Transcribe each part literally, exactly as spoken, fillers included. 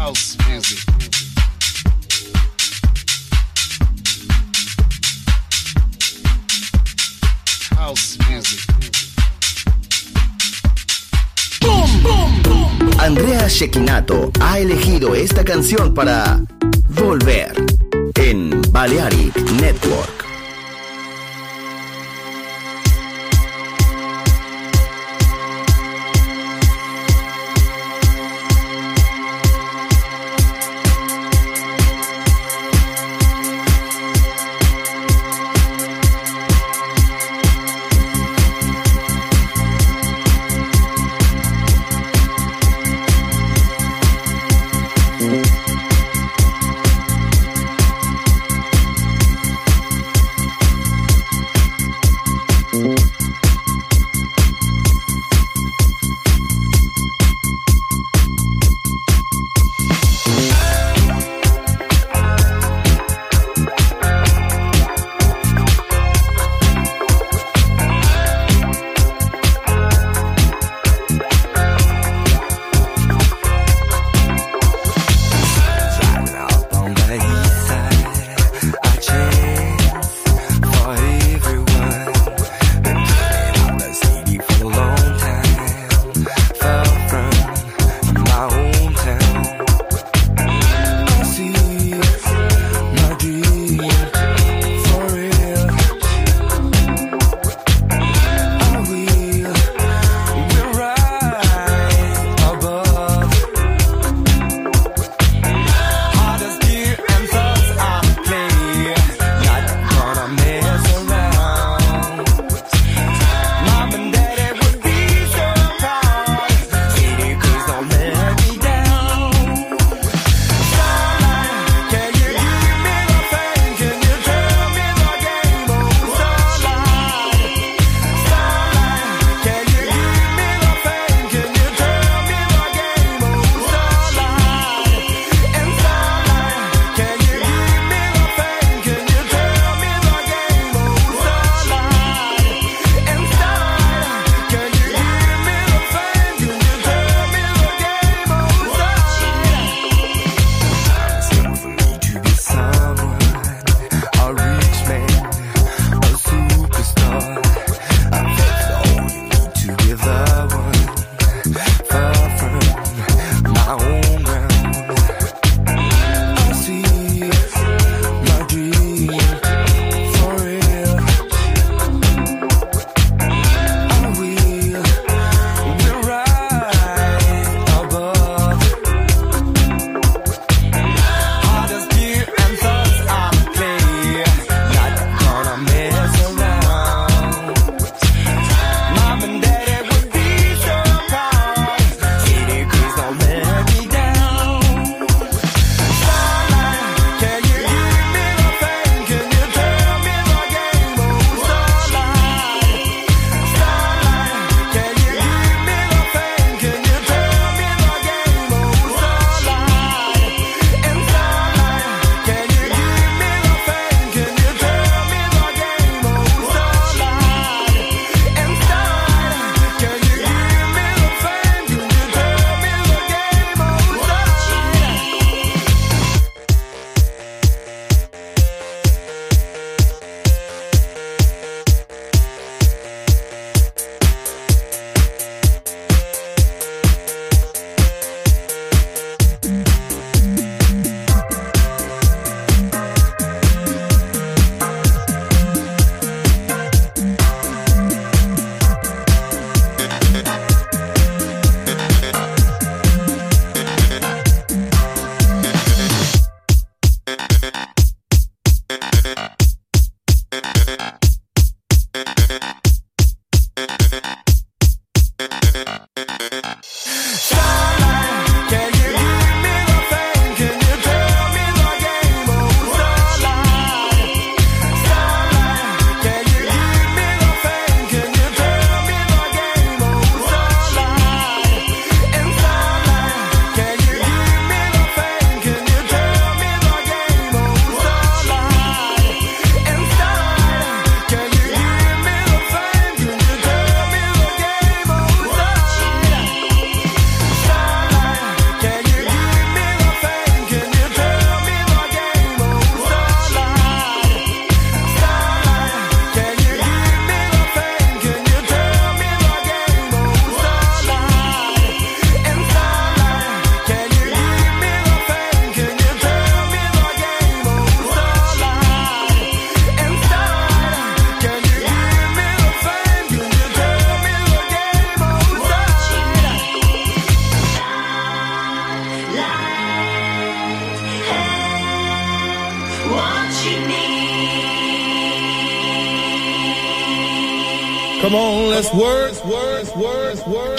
house music. House music. Boom, boom, boom. Andrea Cecchinato ha elegido esta canción para Volver en Balearic Network. Come on, let's work, work, work, work.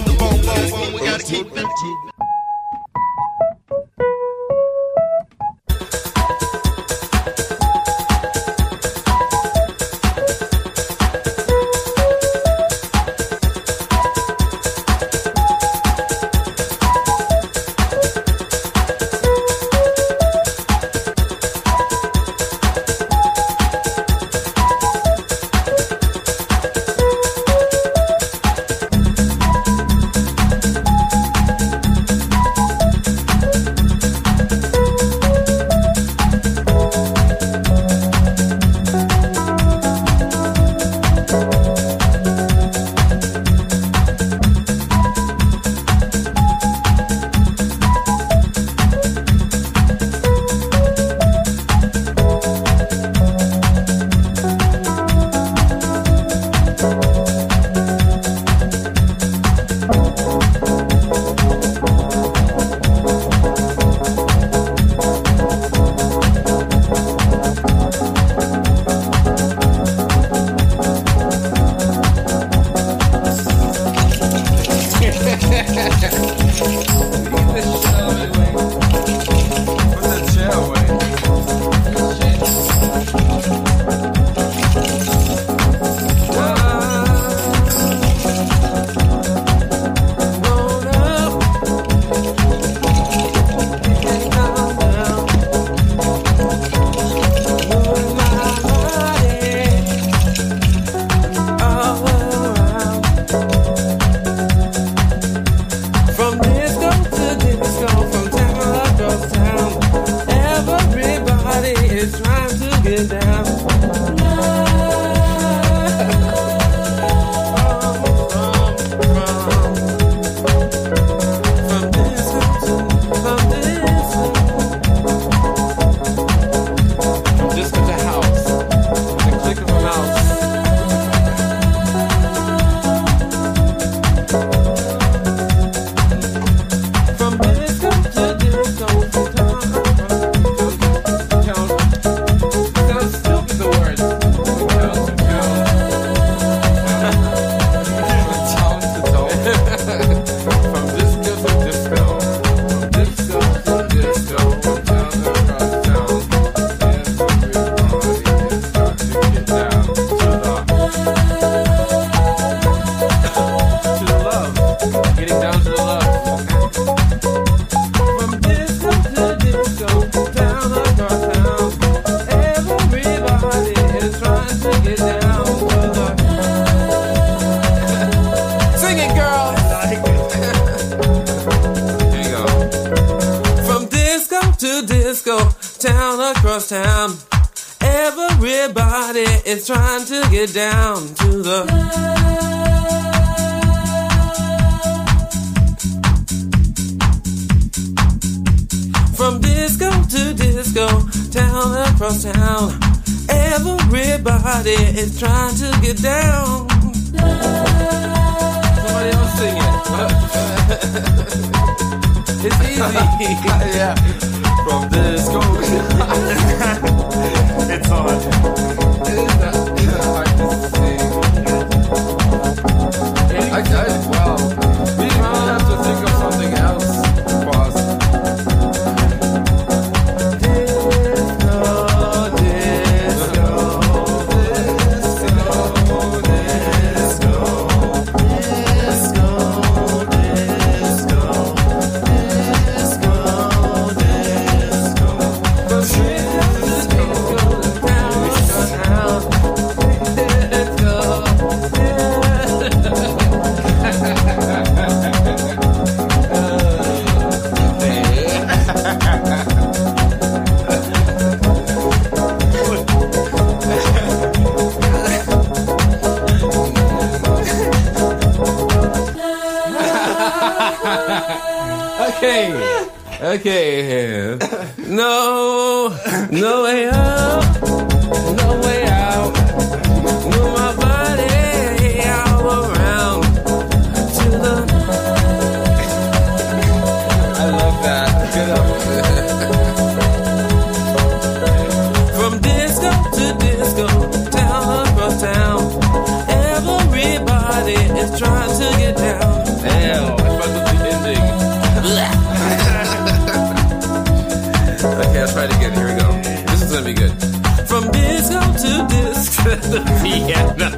from disco to disc to the piano.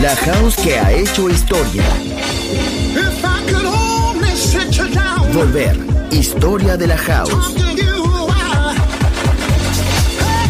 La house que ha hecho historia. Volver, historia de la house.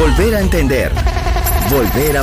Volver a entender. Volver a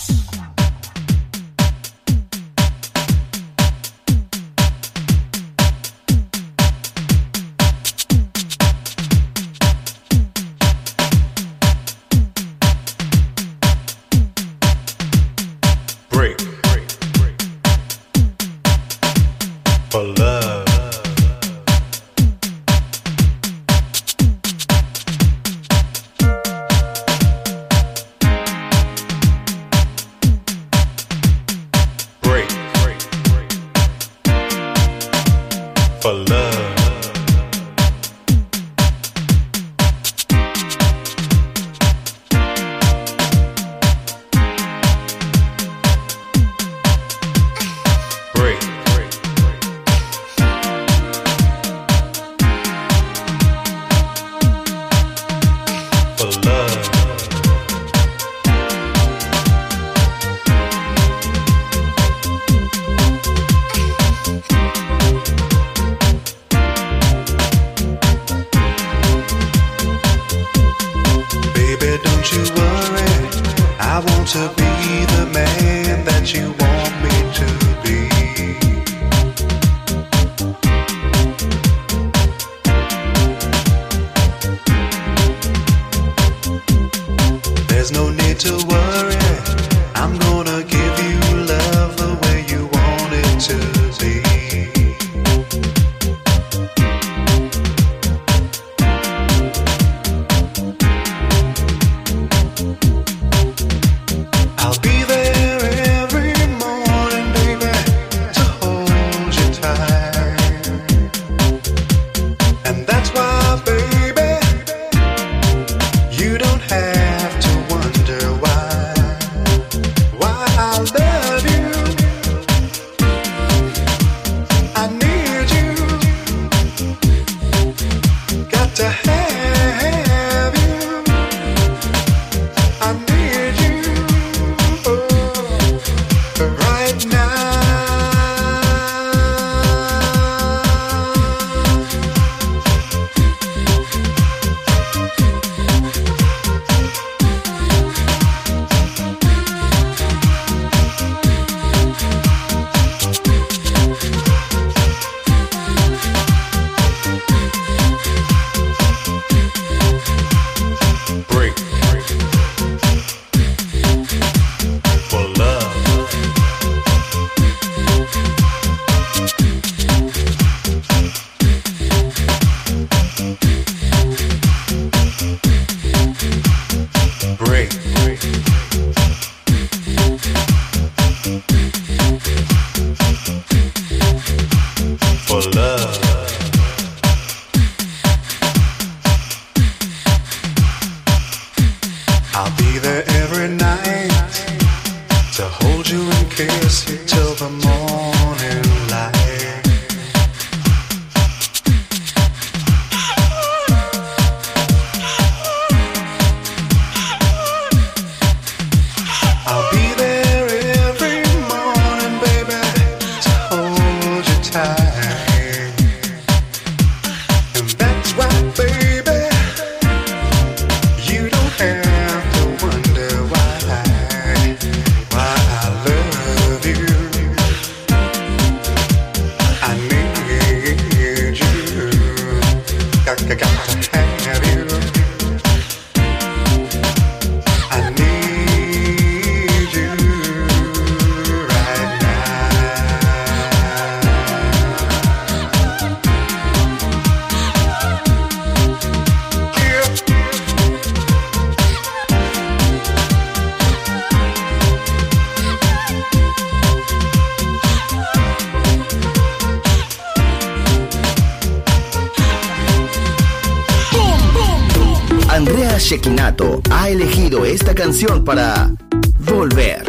Cecchinato ha elegido esta canción para Volver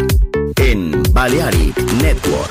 en Balearic Network.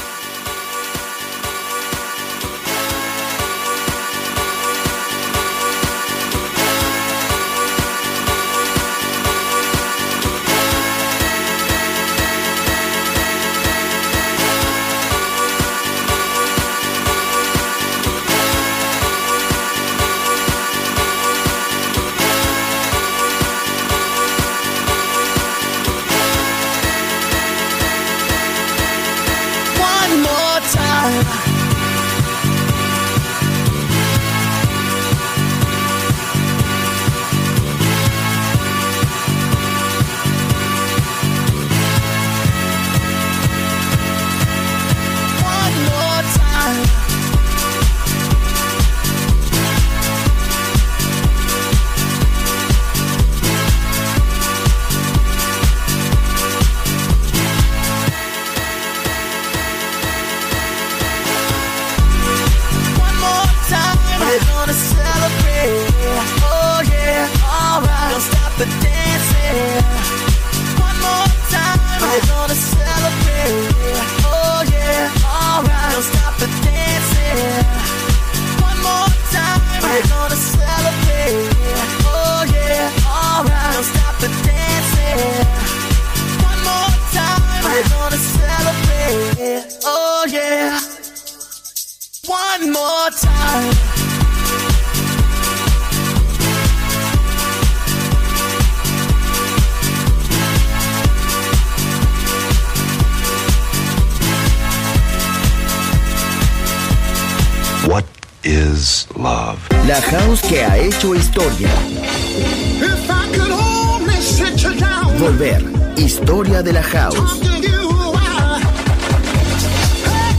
is love. La house que ha hecho historia. If I could only sit you down. Volver, historia de la house.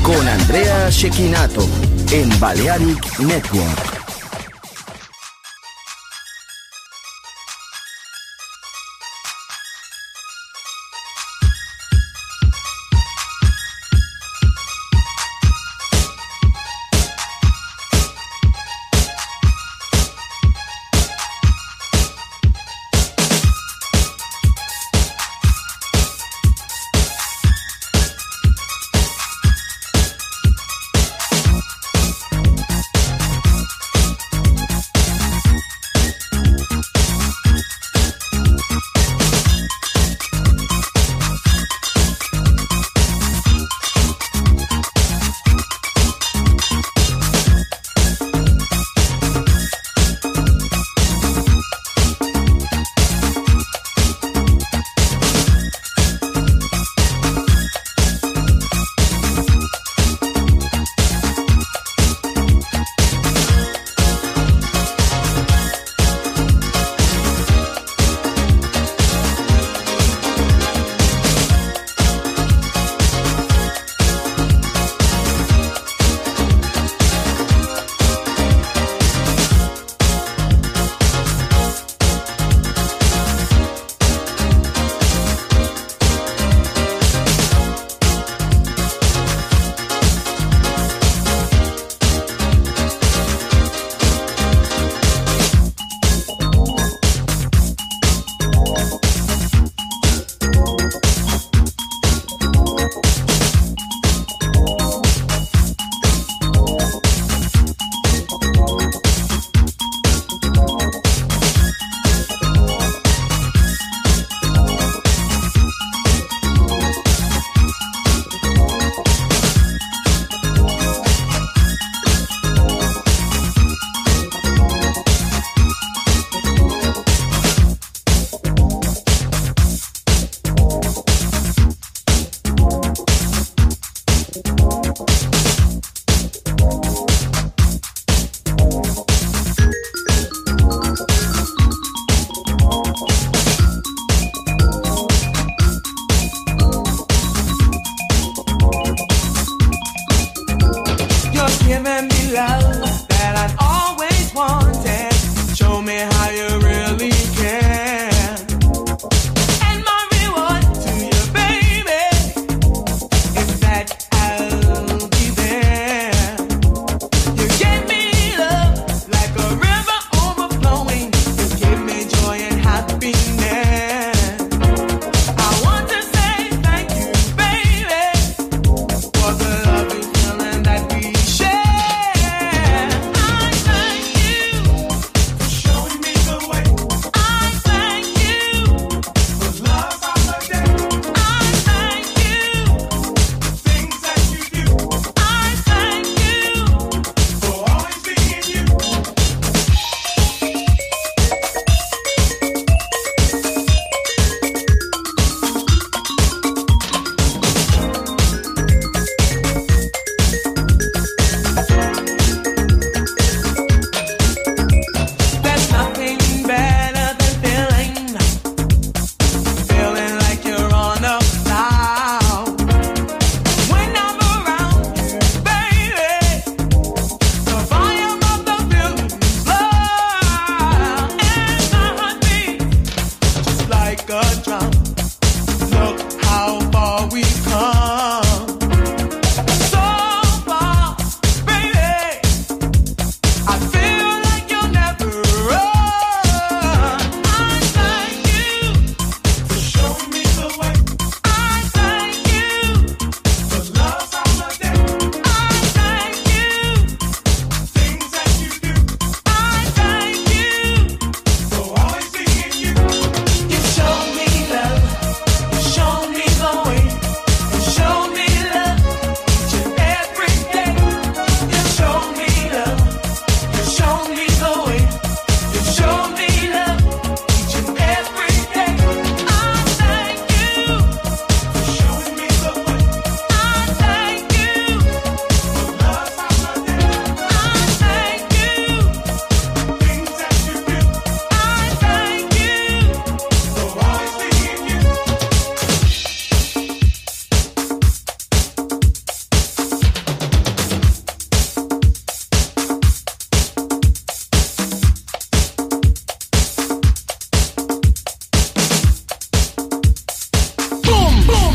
Con Andrea Cecchinato en Balearic Network.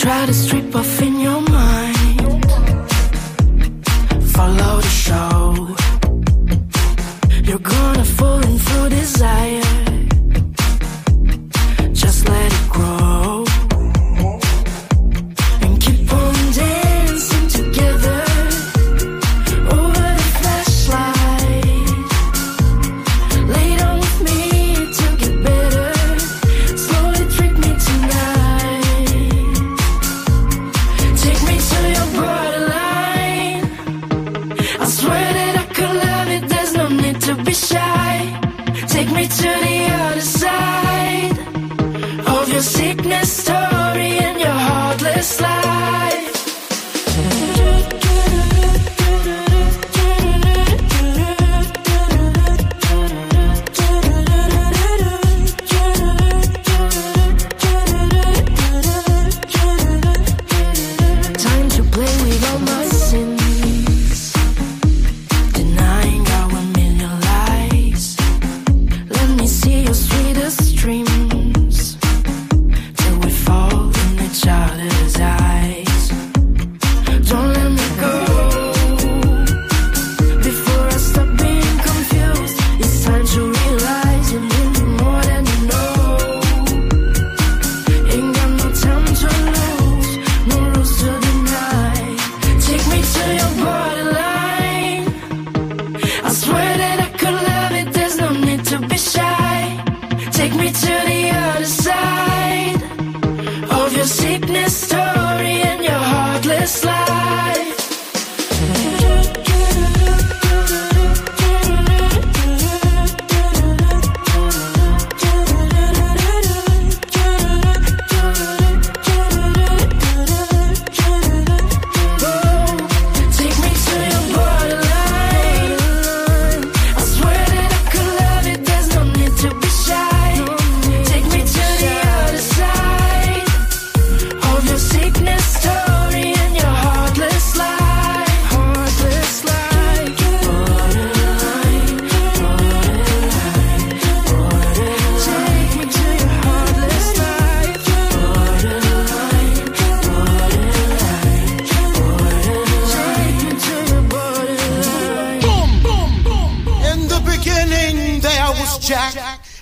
Try to strip off in your mind. Follow the show. You're gonna fall into desire. Just let it grow. And keep on dancing together over the flashlight. Lay down with me to get better. Slowly trick me tonight. Take me to your borderline. I swear that I could love it, there's no need to be shy. Take me to the other side. Your sickness story and your heartless life. Time to play with all my sins, denying our million lies. Let me see your sweetest dreams.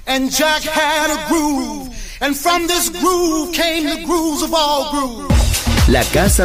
And Jack had a groove, and from this groove came the grooves of all grooves. La casa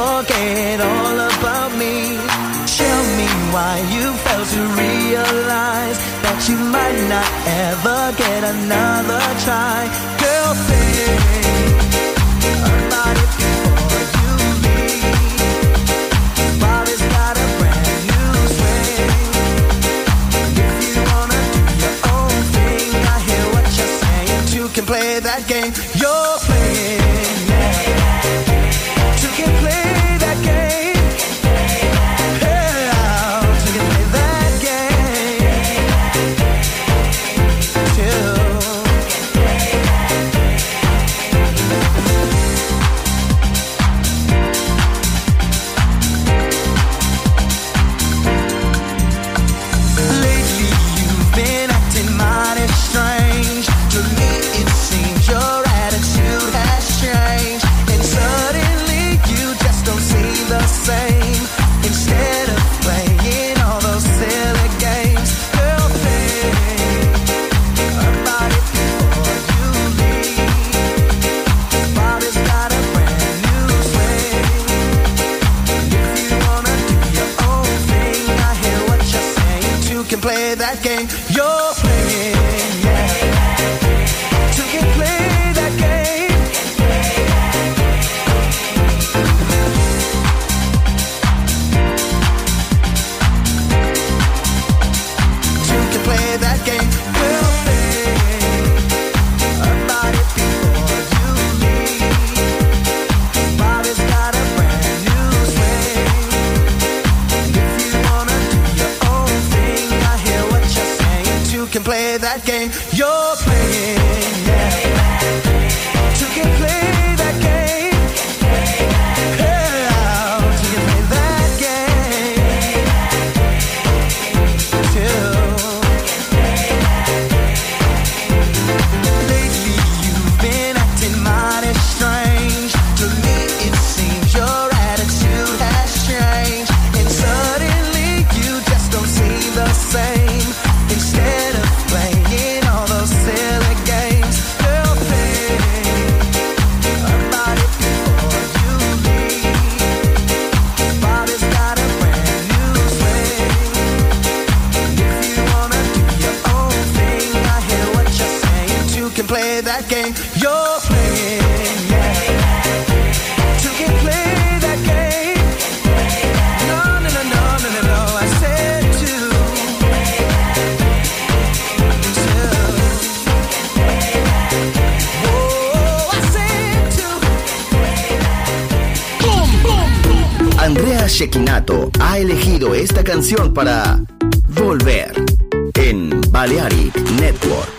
Forget all about me. Tell me why you failed to realize that you might not ever get another try. Girl, think about it before you leave. Body's got a brand new swing. If you wanna do your own thing, I hear what you're saying. You can play that game. You're playing. Strange to me, it seems your attitude has play that game you're playing. You can play that game. No, no, no, no, no, no, no. I said to. I can tell. Oh, I said to. Boom, boom, boom. Andrea Cecchinato ha elegido esta canción para Volver en Balearic Network.